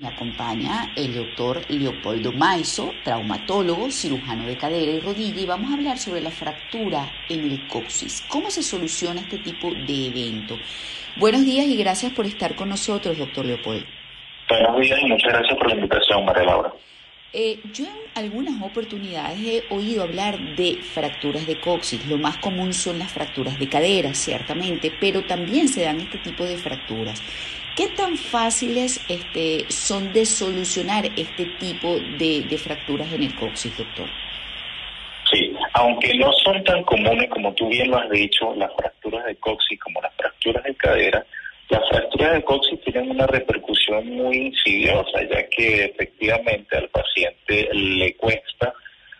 Me acompaña el doctor Leopoldo Maizo, traumatólogo, cirujano de cadera y rodilla, y vamos a hablar sobre la fractura en el coxis. ¿Cómo se soluciona este tipo de evento? Buenos días y gracias por estar con nosotros, doctor Leopoldo. Buenos días y muchas gracias por la invitación, María Laura. Yo en algunas oportunidades he oído hablar de fracturas de coxis. Lo más común son las fracturas de cadera, ciertamente, pero también se dan este tipo de fracturas. ¿Qué tan fáciles son de solucionar este tipo de fracturas en el coxis, doctor? Sí, aunque no son tan comunes, como tú bien lo has dicho, las fracturas de coxis como las fracturas de cadera, las fracturas de coxis tienen una repercusión muy insidiosa, ya que efectivamente al paciente le cuesta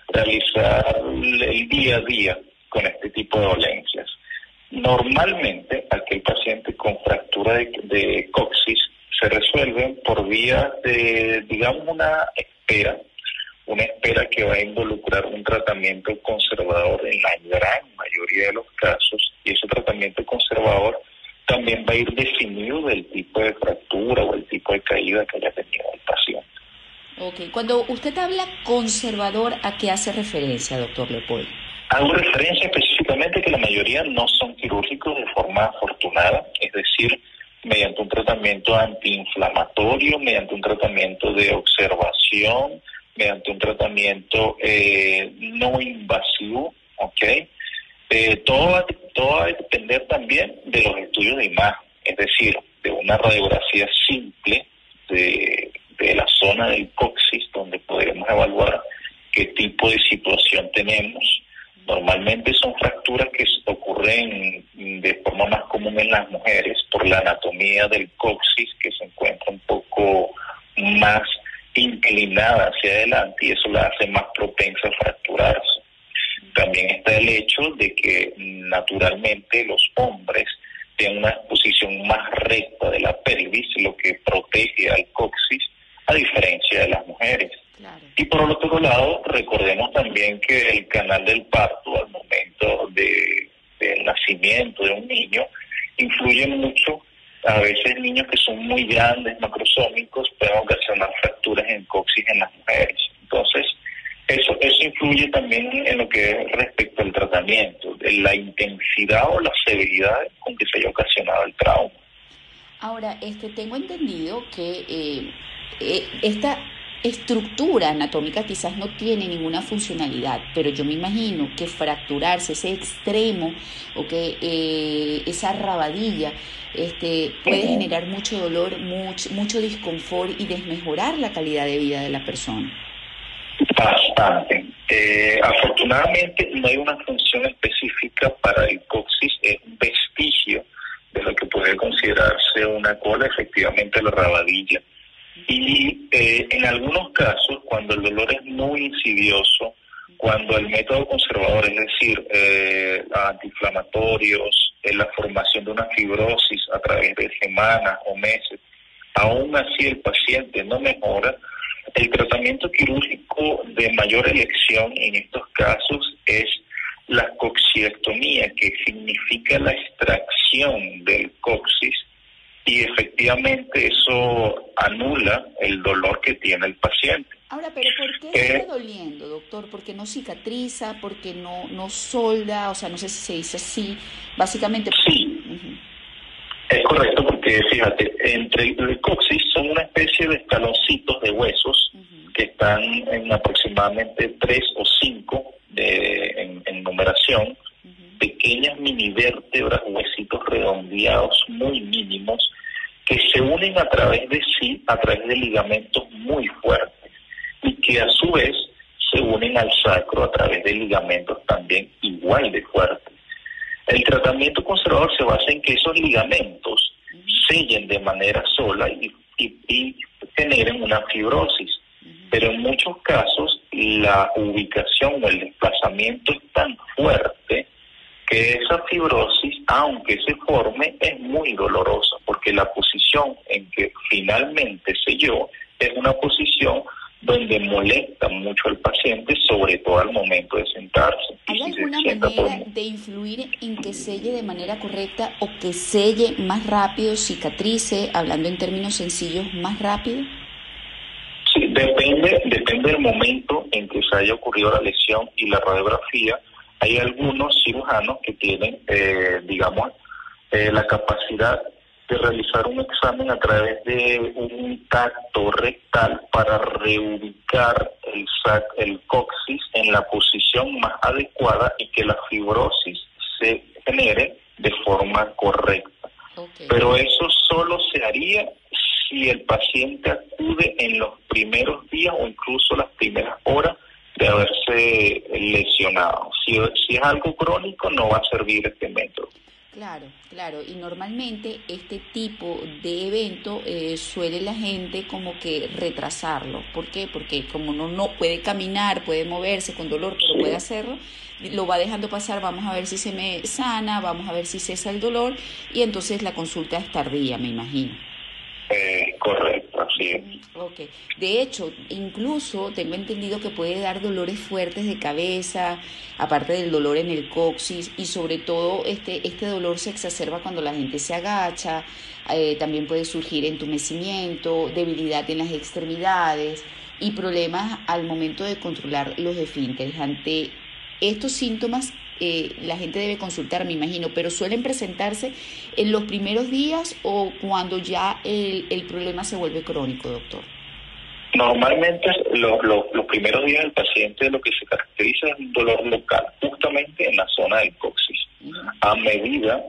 realizar el día a día con este tipo de dolencias. Normalmente, aquel paciente con fractura de coxis se resuelven por vía de, digamos, una espera que va a involucrar un tratamiento conservador en la gran mayoría de los casos, y ese tratamiento conservador también va a ir definido del tipo de fractura o el tipo de caída que haya tenido el paciente. Ok, cuando usted habla conservador, ¿a qué hace referencia, doctor Leopoldo? Hago referencia específicamente que la mayoría no son quirúrgicos de forma afortunada, es decir, mediante un tratamiento antiinflamatorio, mediante un tratamiento de observación, mediante un tratamiento no invasivo, ¿ok? Todo va a depender también de los estudios de imagen, es decir, de una radiografía simple de la zona del coxis, donde podremos evaluar qué tipo de situación tenemos. Normalmente son fracturas que ocurren de forma más común en las mujeres por la anatomía del coxis, que se encuentra un poco más inclinada hacia adelante y eso la hace más propensa a fracturarse. También está el hecho de que naturalmente los hombres tienen una posición más recta de la pelvis, lo que protege al coxis, a diferencia de las mujeres. Claro. Y por el otro lado, recordemos también que el canal del parto al momento del nacimiento de un niño influye mucho. A veces niños que son muy grandes, macrosómicos, pueden ocasionar fracturas en coxis en las mujeres. Entonces, Eso influye también en lo que es respecto al tratamiento, de la intensidad o la severidad con que se haya ocasionado el trauma. Ahora, tengo entendido que esta estructura anatómica quizás no tiene ninguna funcionalidad, pero yo me imagino que fracturarse ese extremo o que esa rabadilla puede generar mucho dolor, mucho disconfort y desmejorar la calidad de vida de la persona. Bastante. Afortunadamente no hay una función específica para el coxis, es un vestigio de lo que puede considerarse una cola, efectivamente la rabadilla. Y en algunos casos, cuando el dolor es muy insidioso, cuando el método conservador, es decir, antiinflamatorios, la formación de una fibrosis a través de semanas o meses, aún así el paciente no mejora, el tratamiento quirúrgico de mayor elección en estos casos es la coxiectomía, que significa la extracción del coxis, y efectivamente eso anula el dolor que tiene el paciente. Ahora, ¿pero por qué sigue doliendo, doctor? ¿Porque no cicatriza? ¿Porque no solda? O sea, no sé si se dice así, básicamente. Sí, es correcto, porque fíjate, entre el coxis son una especie de escaloncitos de huesos que están en aproximadamente 3 o 5 en numeración, pequeñas mini vértebras, huesitos redondeados muy mínimos, que se unen a través de sí, a través de ligamentos muy fuertes, y que a su vez se unen al sacro a través de ligamentos también igual de fuertes. El tratamiento conservador se basa en que esos ligamentos sellen de manera sola y generen una fibrosis. Pero en muchos casos la ubicación o el desplazamiento es tan fuerte que esa fibrosis, aunque se forme, es muy dolorosa, porque la posición en que finalmente selló es una posición donde molesta mucho al paciente, sobre todo al momento de sentarse. ¿Hay alguna manera de influir en que selle de manera correcta o que selle más rápido, cicatrice, hablando en términos sencillos, más rápido? Depende del momento en que se haya ocurrido la lesión y la radiografía. Hay algunos cirujanos que tienen, la capacidad de realizar un examen a través de un tacto rectal para reubicar el coxis en la posición más adecuada y que la fibrosis se genere de forma correcta. Okay. Pero eso solo se haría si el paciente acude en los primeros días o incluso las primeras horas de haberse lesionado. Si es algo crónico, no va a servir este método. Claro, claro. Y normalmente este tipo de evento suele la gente como que retrasarlo. ¿Por qué? Porque como no puede caminar, puede moverse con dolor, pero sí puede hacerlo, lo va dejando pasar, vamos a ver si se me sana, vamos a ver si cesa el dolor, y entonces la consulta es tardía, me imagino. Correcto, así es. Okay. De hecho, incluso tengo entendido que puede dar dolores fuertes de cabeza, aparte del dolor en el coxis, y sobre todo este dolor se exacerba cuando la gente se agacha, también puede surgir entumecimiento, debilidad en las extremidades y problemas al momento de controlar los esfínteres. Ante estos síntomas, la gente debe consultar, me imagino, pero ¿suelen presentarse en los primeros días o cuando ya el problema se vuelve crónico, doctor? Normalmente los primeros días del paciente lo que se caracteriza es un dolor local, justamente en la zona del coxis. A medida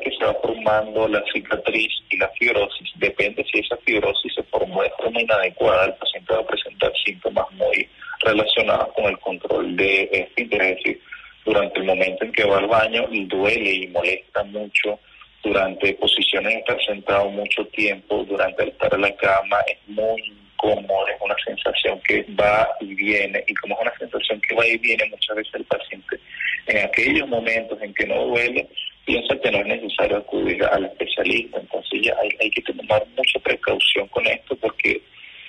que se va formando la cicatriz y la fibrosis, depende si esa fibrosis se formó de forma inadecuada, el paciente va a presentar síntomas muy relacionados con el control de esfínteres, es decir, durante el momento en que va al baño duele y molesta mucho, durante posiciones de estar sentado mucho tiempo, durante el estar en la cama es muy incómodo, es una sensación que va y viene, y como es una sensación que va y viene, muchas veces el paciente en aquellos momentos en que no duele piensa que no es necesario acudir al especialista. Entonces ya hay que tomar mucha precaución con esto, porque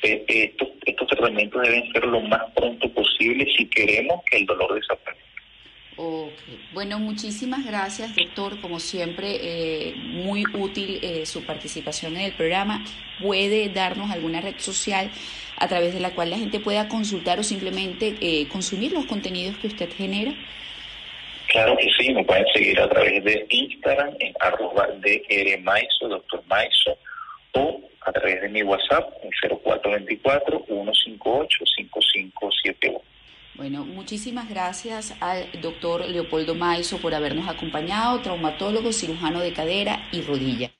estos tratamientos deben ser lo más pronto posible si queremos que el dolor desaparezca. Okay. Bueno, muchísimas gracias, doctor. Como siempre, muy útil su participación en el programa. ¿Puede darnos alguna red social a través de la cual la gente pueda consultar o simplemente consumir los contenidos que usted genera? Claro que sí, me pueden seguir a través de Instagram en @drmaizo, doctor Maizo, o a través de mi WhatsApp en 0424-158-5571. Bueno, muchísimas gracias al doctor Leopoldo Maizo por habernos acompañado, traumatólogo, cirujano de cadera y rodilla.